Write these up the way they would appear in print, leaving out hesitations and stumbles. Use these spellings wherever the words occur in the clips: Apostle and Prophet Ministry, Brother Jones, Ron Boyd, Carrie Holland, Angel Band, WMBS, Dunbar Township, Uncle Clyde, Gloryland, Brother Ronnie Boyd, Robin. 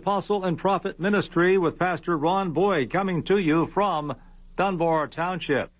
Apostle and Prophet Ministry with Pastor Ron Boyd, coming to you from Dunbar Township.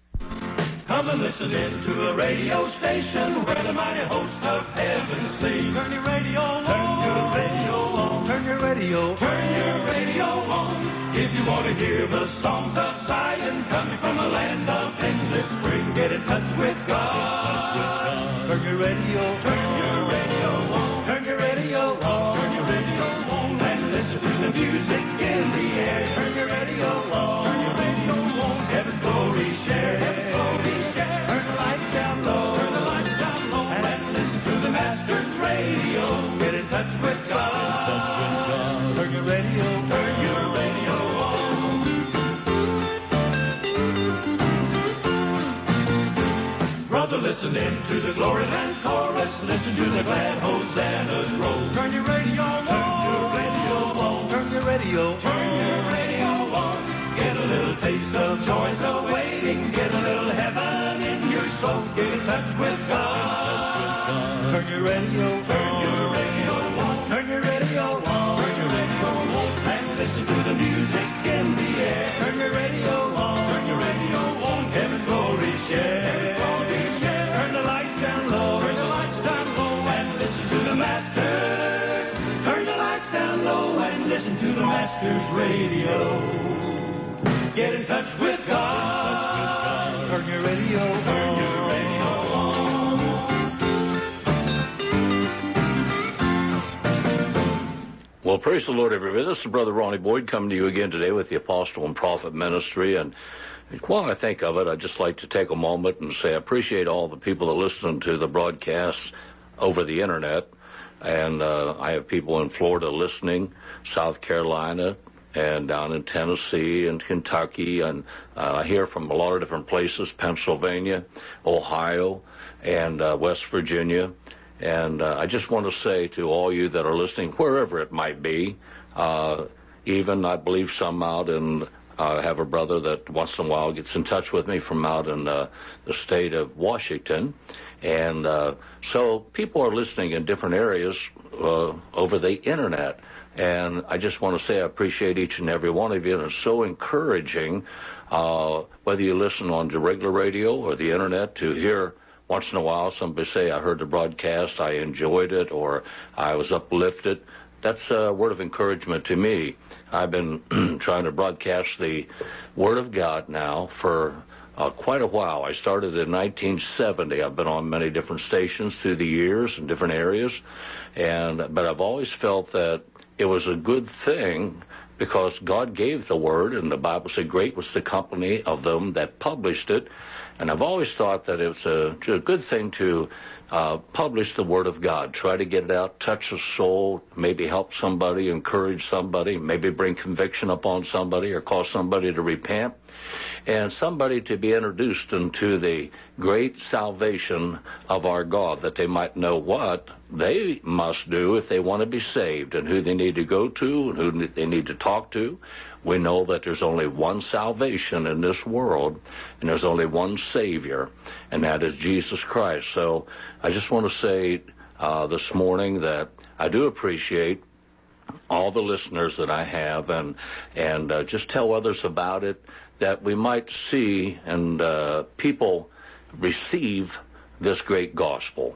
Come and listen in to a radio station where the mighty hosts of heaven sing. Turn your radio on. Turn your radio on. Turn your radio on. Turn your radio on. If you want to hear the songs of Zion coming from a land of endless spring, get in touch with God. Turn your radio on. Turn your radio on. Turn your radio on. Turn your radio on. And listen to the music in the air. Turn your radio on. Turn your radio on. Heaven's glory share. Heaven's glory share. Turn the lights down low. Turn the lights down low. And listen to the Master's radio. Get in touch with God. Turn your radio on. Turn your radio on. Brother, listen in to the Gloryland chorus. Listen to the glad hosannas roll. Turn your radio on. Turn your radio on. Turn your radio on. Turn your radio on. Get a little taste of joys awaiting. Get a little heaven in your soul. Get in touch with God. Turn your radio on. Turn your radio on. Turn your radio on. Turn your radio on. And listen to the music in the air. Turn your radio on. Turn your radio on. Heaven's glory share. Heaven's glory share. Turn the lights down low. Turn the lights down low. And listen to the Master. Turn the lights down low. And listen to the Master's radio. Get in touch with God. Turn your radio on. Turn your radio on. Well, praise the Lord, everybody. This is Brother Ronnie Boyd coming to you again today with the Apostle and Prophet Ministry. And while I think of it, I'd just like to take a moment and say I appreciate all the people that listen to the broadcasts over the Internet. And I have people in Florida listening, South Carolina, and down in Tennessee and Kentucky, and I hear from a lot of different places, Pennsylvania, Ohio, and West Virginia. And I just want to say to all you that are listening, wherever it might be, even I believe some out in, I have a brother that once in a while gets in touch with me from out in the state of Washington. And so people are listening in different areas over the Internet. And I just want to say I appreciate each and every one of you, and it's so encouraging, whether you listen on the regular radio or the Internet, to hear once in a while somebody say, I heard the broadcast, I enjoyed it, or I was uplifted. That's a word of encouragement to me. I've been trying to broadcast the Word of God now for quite a while. I started in 1970. I've been on many different stations through the years in different areas, but I've always felt that it was a good thing, because God gave the word, and the Bible said great was the company of them that published it. And I've always thought that it's a good thing to publish the Word of God, try to get it out, touch a soul, maybe help somebody, encourage somebody, maybe bring conviction upon somebody or cause somebody to repent, and somebody to be introduced into the great salvation of our God, that they might know what they must do if they want to be saved, and who they need to go to and who they need to talk to. We know that there's only one salvation in this world, and there's only one Savior, and that is Jesus Christ. So I just want to say this morning that I do appreciate all the listeners that I have, and just tell others about it, that we might see and people receive this great gospel.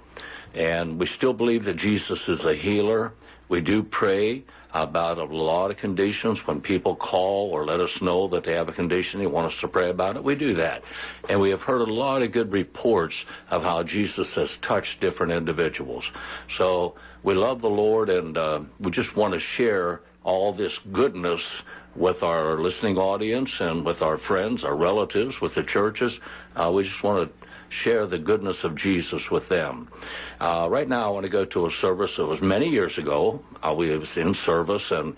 And we still believe that Jesus is a healer. We do pray about a lot of conditions. When people call or let us know that they have a condition, they want us to pray about it, we do that. And we have heard a lot of good reports of how Jesus has touched different individuals. So we love the Lord, and we just want to share all this goodness with our listening audience and with our friends, our relatives, with the churches. We just want to share the goodness of Jesus with them. Right now I want to go to a service that was many years ago. We was in service, and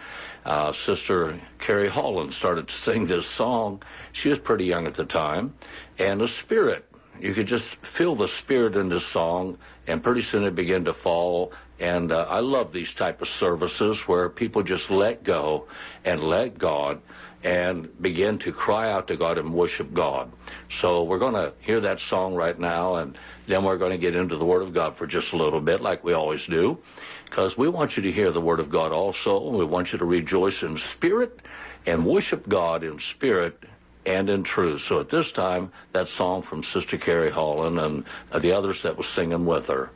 Sister Carrie Holland started to sing this song. She was pretty young at the time, and the Spirit, you could just feel the Spirit in this song, and pretty soon it began to fall And I love these type of services where people just let go and let God and begin to cry out to God and worship God. So we're going to hear that song right now, and then we're going to get into the Word of God for just a little bit, like we always do, because we want you to hear the Word of God also. We want you to rejoice in spirit and worship God in spirit and in truth. So at this time, that song from Sister Carrie Holland and the others that was singing with her.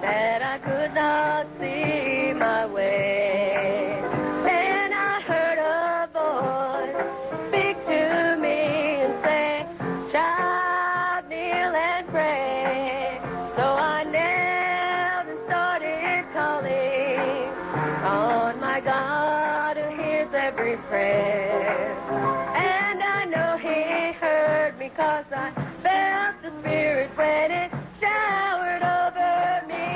That I could not see my way. Then I heard a voice speak to me and say, child, kneel and pray. So I knelt and started calling on my God who hears every prayer. And I know He heard because I felt the Spirit when it showered over me. Hey!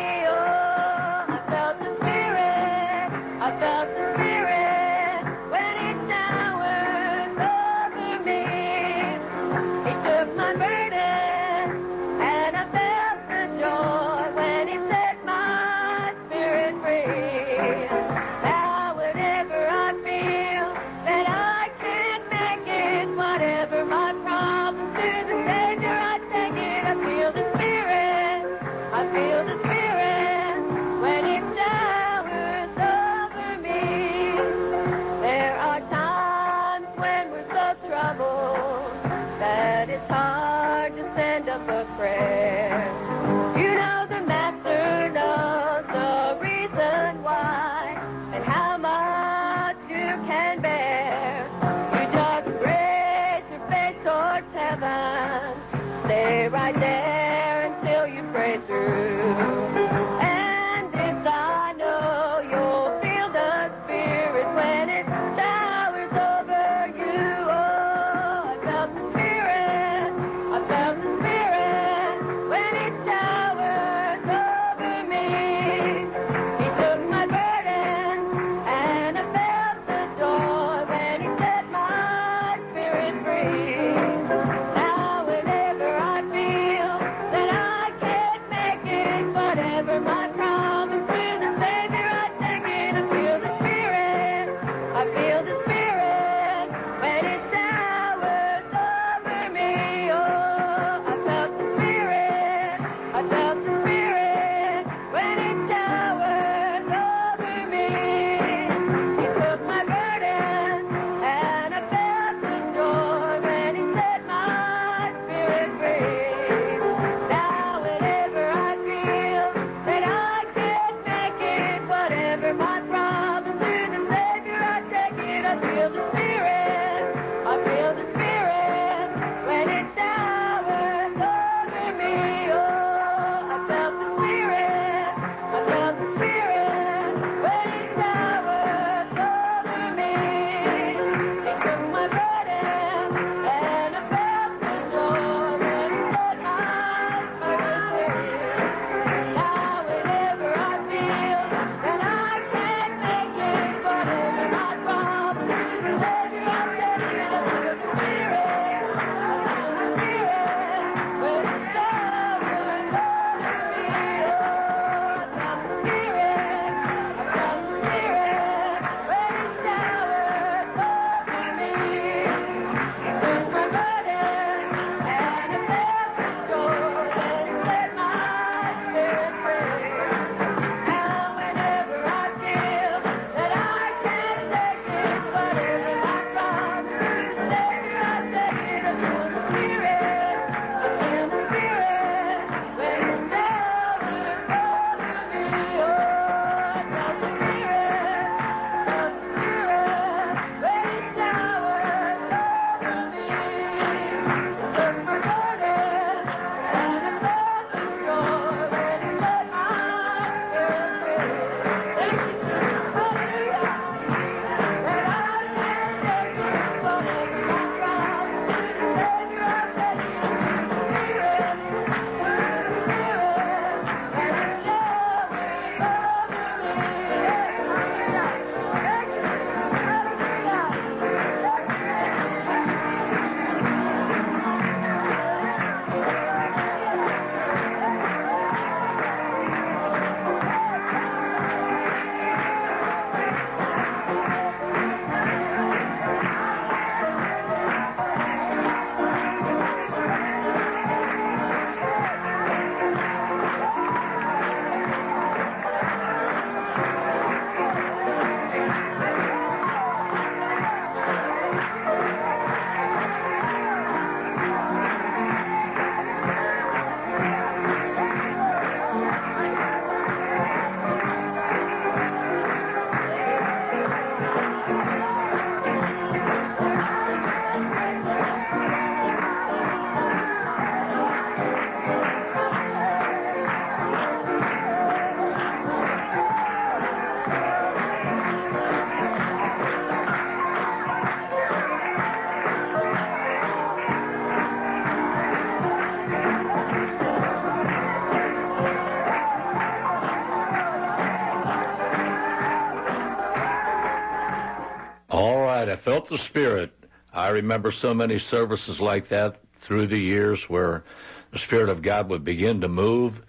right. I felt the Spirit. I remember so many services like that through the years where the Spirit of God would begin to move,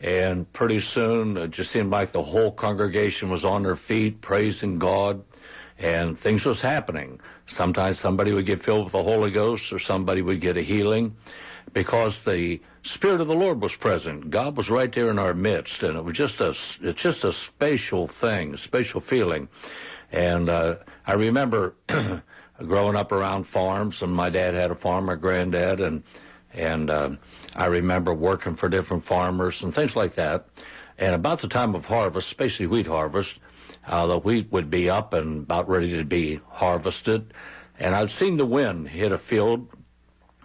and pretty soon it just seemed like the whole congregation was on their feet praising God, and things was happening. Sometimes somebody would get filled with the Holy Ghost or somebody would get a healing because the Spirit of the Lord was present. God was right there in our midst, and it was just it's just a spatial thing, a spatial feeling. And I remember growing up around farms, and my dad had a farm, my granddad, and I remember working for different farmers and things like that. And about the time of harvest, especially wheat harvest, the wheat would be up and about ready to be harvested. And I'd seen the wind hit a field,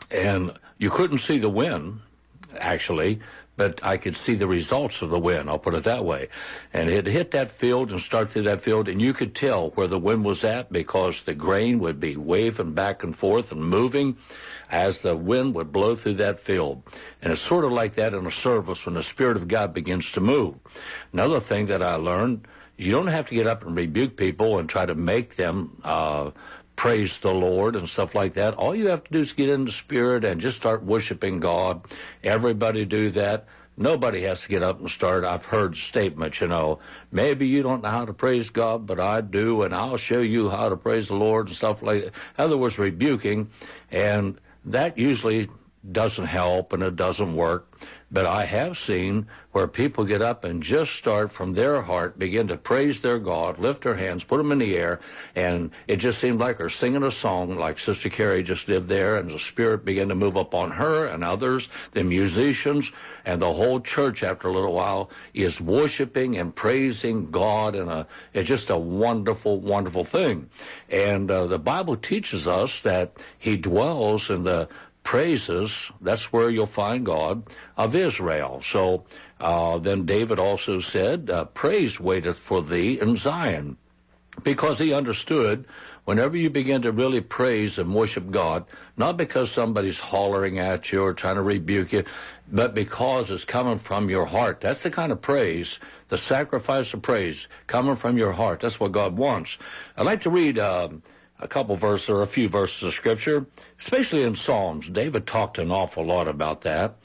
and you couldn't see the wind, actually, but I could see the results of the wind, I'll put it that way. And it hit that field and start through that field, and you could tell where the wind was at because the grain would be waving back and forth and moving as the wind would blow through that field. And it's sort of like that in a service when the Spirit of God begins to move. Another thing that I learned, you don't have to get up and rebuke people and try to make them praise the Lord and stuff like that. All you have to do is get in the Spirit and just start worshiping God. Everybody do that. Nobody has to get up and start. I've heard statements, you know, maybe you don't know how to praise God, but I do, and I'll show you how to praise the Lord and stuff like that. In other words, rebuking, and that usually doesn't help and it doesn't work. But I have seen where people get up and just start from their heart, begin to praise their God, lift their hands, put them in the air, and it just seemed like they're singing a song like Sister Carrie just did there, and the Spirit began to move upon her and others, the musicians, and the whole church after a little while is worshiping and praising God, and it's just a wonderful, wonderful thing. And the Bible teaches us that He dwells in the praises, that's where you'll find God, of Israel. So then David also said, praise waiteth for thee in Zion, because he understood whenever you begin to really praise and worship God, not because somebody's hollering at you or trying to rebuke you, but because it's coming from your heart. That's the kind of praise, the sacrifice of praise, coming from your heart. That's what God wants. I'd like to read a couple verses or a few verses of Scripture, especially in Psalms. David talked an awful lot about that.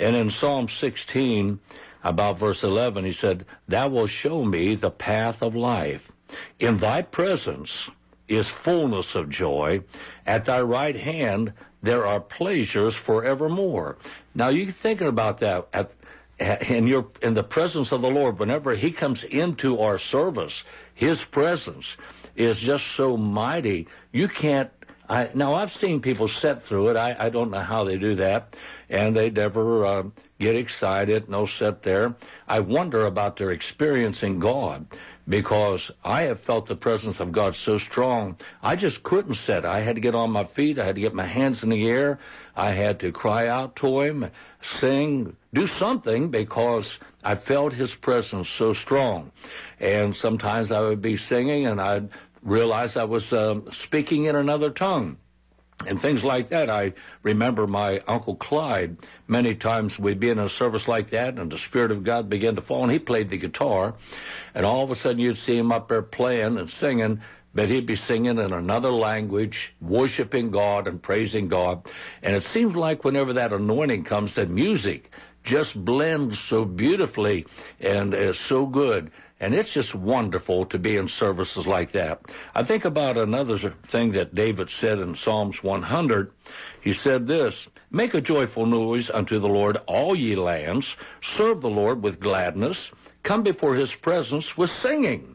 And in Psalm 16, about verse 11, he said, "Thou wilt show me the path of life. In thy presence is fullness of joy. At thy right hand there are pleasures forevermore." Now, you're thinking about that. In the presence of the Lord, whenever He comes into our service, His presence is just so mighty. You can't. Now, I've seen people sit through it. I don't know how they do that, and they never get excited, no sit there. I wonder about their experiencing God, because I have felt the presence of God so strong, I just couldn't sit. I had to get on my feet. I had to get my hands in the air. I had to cry out to Him, sing, do something, because I felt His presence so strong. And sometimes I would be singing, and I'd realize I was speaking in another tongue and things like that. I remember my Uncle Clyde, many times we'd be in a service like that, and the Spirit of God began to fall, and he played the guitar, and all of a sudden you'd see him up there playing and singing, but he'd be singing in another language, worshiping God and praising God. And it seems like whenever that anointing comes, that music just blends so beautifully and is so good. And it's just wonderful to be in services like that. I think about another thing that David said in Psalms 100. He said this, "Make a joyful noise unto the Lord, all ye lands. Serve the Lord with gladness. Come before His presence with singing.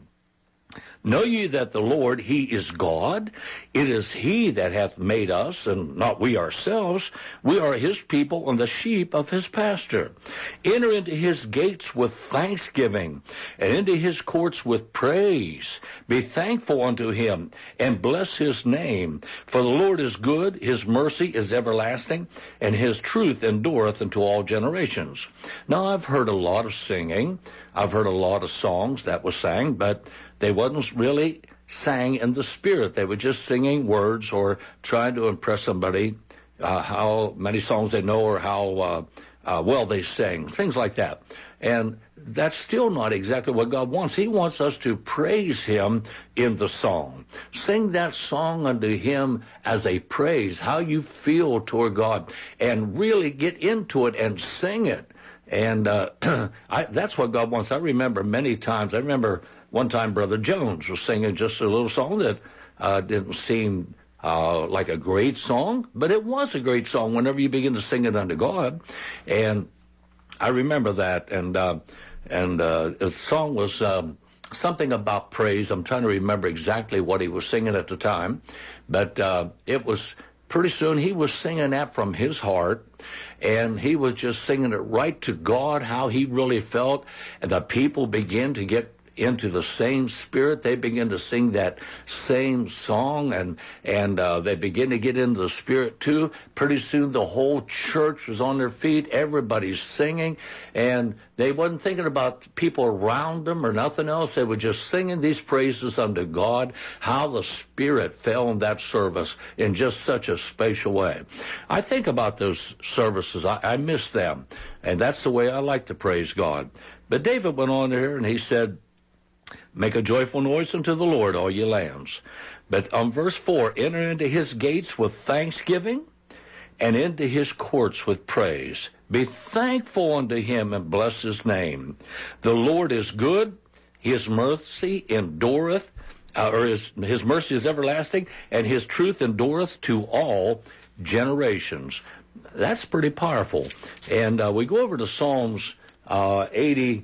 Know ye that the Lord, He is God. It is He that hath made us, and not we ourselves. We are His people, and the sheep of His pasture. Enter into His gates with thanksgiving, and into His courts with praise. Be thankful unto Him, and bless His name. For the Lord is good, His mercy is everlasting, and His truth endureth unto all generations." Now, I've heard a lot of singing. I've heard a lot of songs that was sang, but they wasn't really sang in the Spirit. They were just singing words or trying to impress somebody how many songs they know or how well they sing, things like that. And that's still not exactly what God wants. He wants us to praise him in the song. Sing that song unto him as a praise, how you feel toward God, and really get into it and sing it. And that's what God wants. I remember many times, I remember one time Brother Jones was singing just a little song that didn't seem like a great song, but it was a great song whenever you begin to sing it unto God. And I remember that, and the song was something about praise. I'm trying to remember exactly what he was singing at the time, but it was pretty soon he was singing that from his heart, and he was just singing it right to God, how he really felt, and the people began to get into the same spirit. They begin to sing that same song, and they begin to get into the spirit too. Pretty soon the whole church was on their feet. Everybody's singing, and they wasn't thinking about people around them or nothing else. They were just singing these praises unto God, how the spirit fell in that service in just such a special way. I think about those services. I miss them, and that's the way I like to praise God. But David went on there, and he said, "Make a joyful noise unto the Lord, all ye lambs." But on verse 4, enter into his gates with thanksgiving and into his courts with praise. Be thankful unto him and bless his name. The Lord is good, his mercy endureth, his mercy is everlasting, and his truth endureth to all generations. That's pretty powerful. And we go over to Psalms 98.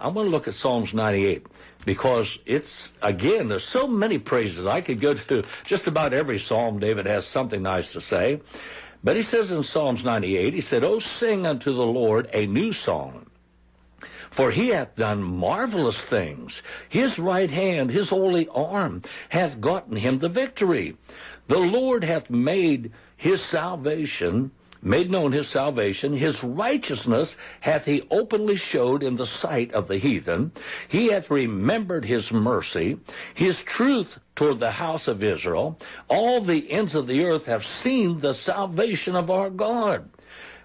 I'm going to look at Psalms 98 because it's, again, there's so many praises. I could go to just about every psalm. David has something nice to say. But he says in Psalms 98, he said, "O sing unto the Lord a new song, for he hath done marvelous things. His right hand, his holy arm, hath gotten him the victory. The Lord hath made his salvation, made known his salvation, his righteousness hath he openly showed in the sight of the heathen. He hath remembered his mercy, his truth toward the house of Israel. All the ends of the earth have seen the salvation of our God.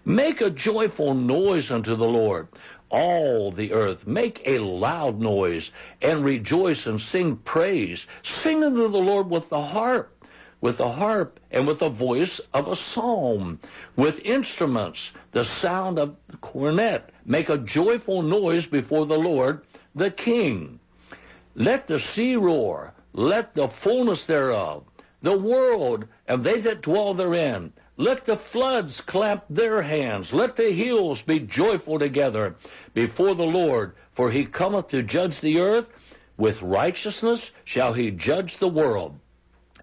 Make a joyful noise unto the Lord, all the earth. Make a loud noise and rejoice and sing praise. Sing unto the Lord with the harp and with the voice of a psalm, with instruments, the sound of the cornet. Make a joyful noise before the Lord, the King. Let the sea roar, let the fullness thereof, the world and they that dwell therein. Let the floods clap their hands, let the hills be joyful together before the Lord, for he cometh to judge the earth. With righteousness shall he judge the world,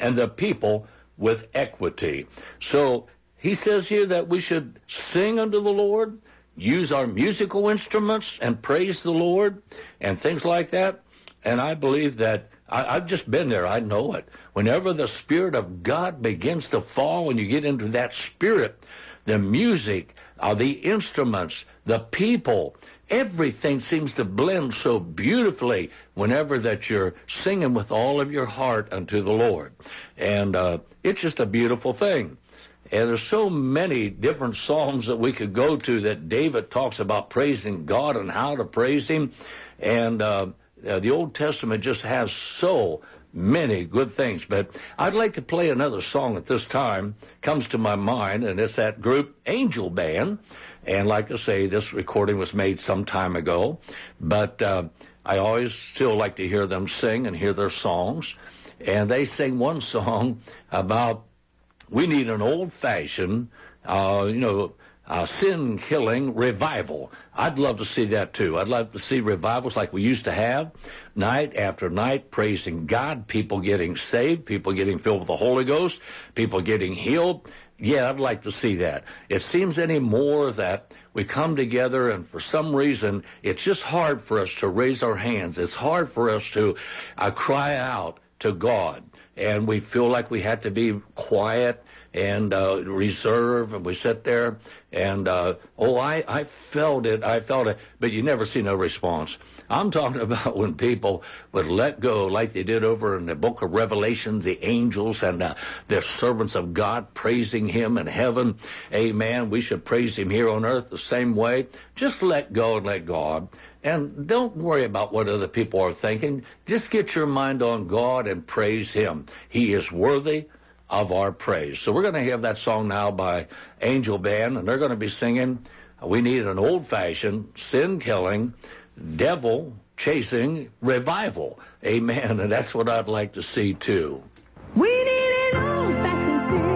and the people with equity." So he says here that we should sing unto the Lord, use our musical instruments and praise the Lord and things like that. And I believe that I've just been there. I know it. Whenever the Spirit of God begins to fall and you get into that spirit, the music, the instruments, the people, everything seems to blend so beautifully whenever that you're singing with all of your heart unto the Lord. And it's just a beautiful thing. And there's so many different psalms that we could go to that David talks about praising God and how to praise him. And the Old Testament just has so many good things. But I'd like to play another song at this time. Comes to my mind, and it's that group Angel Band. And like I say, this recording was made some time ago, but I always still like to hear them sing and hear their songs. And they sing one song about we need an old-fashioned, sin-killing revival. I'd love to see that, too. I'd love to see revivals like we used to have, night after night, praising God, people getting saved, people getting filled with the Holy Ghost, people getting healed. Yeah, I'd like to see that. It seems anymore that we come together and for some reason it's just hard for us to raise our hands. It's hard for us to cry out to God. and we feel like we had to be quiet and reserved, and we sit there, and I felt it, but you never see no response. I'm talking about when people would let go like they did over in the book of Revelations, the angels and the servants of God praising him in heaven. Amen. We should praise him here on earth the same way. Just let go and let God. And don't worry about what other people are thinking. Just get your mind on God and praise him. He is worthy of our praise. So we're going to have that song now by Angel Band, and they're going to be singing, we need an old-fashioned, sin-killing, devil-chasing revival. Amen. And that's what I'd like to see, too. We need an old-fashioned,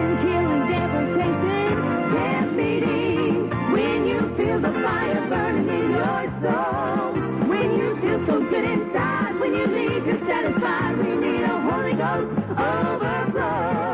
sin-killing, devil-chasing prayer meeting. When you feel the fire burning in your soul, when you feel so good inside, when you leave, you're satisfied. We need a Holy Ghost overflow.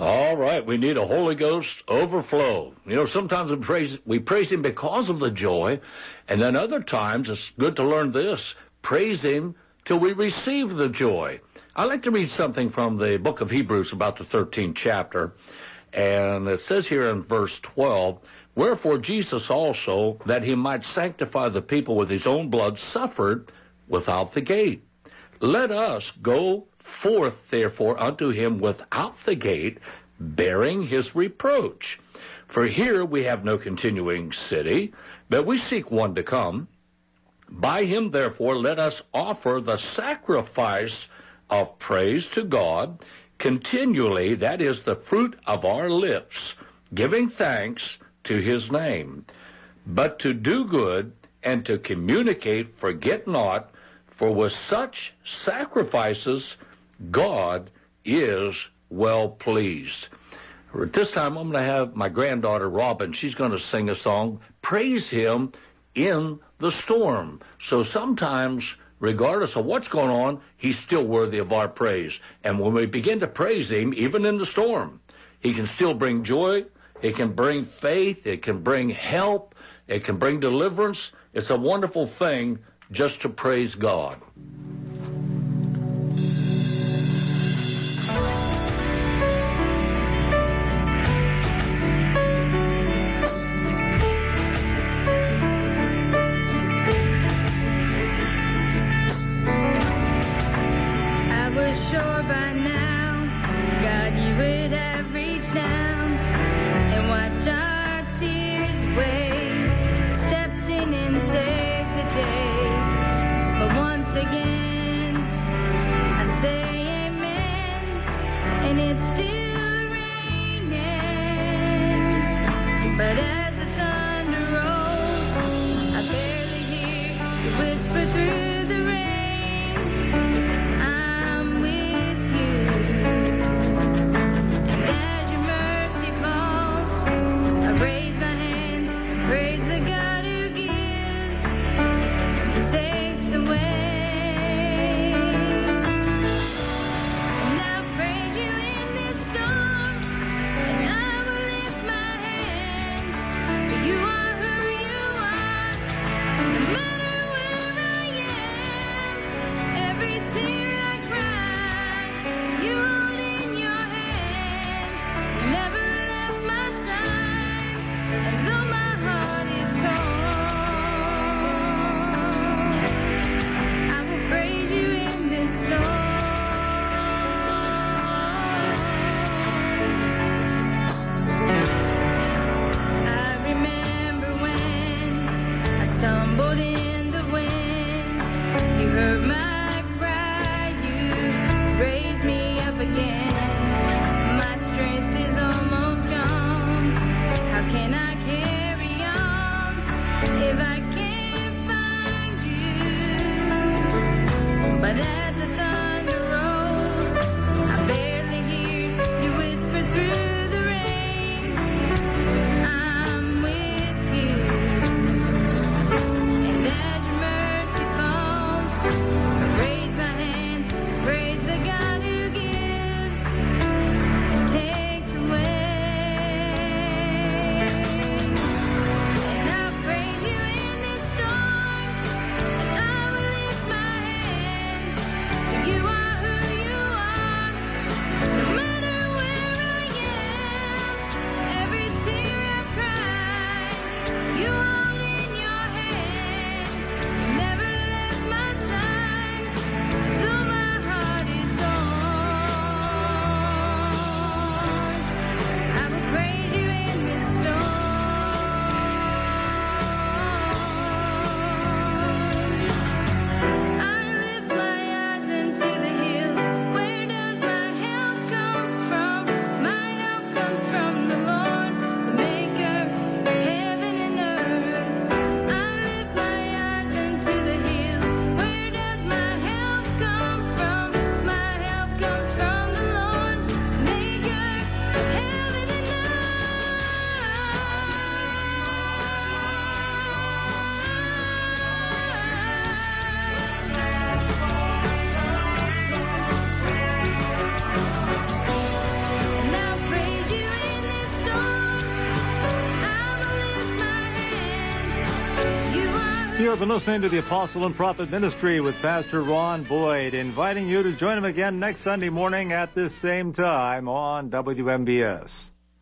All right, we need a Holy Ghost overflow. You know, sometimes we praise him because of the joy, and then other times it's good to learn this. Praise him till we receive the joy. I'd like to read something from the book of Hebrews about the 13th chapter, and it says here in verse 12, wherefore Jesus also, that he might sanctify the people with his own blood, suffered without the gate. Let us go forth, therefore, unto him without the gate, bearing his reproach. For here we have no continuing city, but we seek one to come. By him, therefore, let us offer the sacrifice of praise to God continually, that is the fruit of our lips, giving thanks to his name. But to do good and to communicate, forget not, for with such sacrifices God is well pleased. At this time, I'm going to have my granddaughter, Robin. She's going to sing a song, Praise Him in the Storm. So sometimes, regardless of what's going on, he's still worthy of our praise. And when we begin to praise him, even in the storm, he can still bring joy. It can bring faith. It can bring help. It can bring deliverance. It's a wonderful thing just to praise God. Away and I'll praise you in this storm. You have been listening to the Apostle and Prophet Ministry with Pastor Ron Boyd, inviting you to join him again next Sunday morning at this same time on WMBS.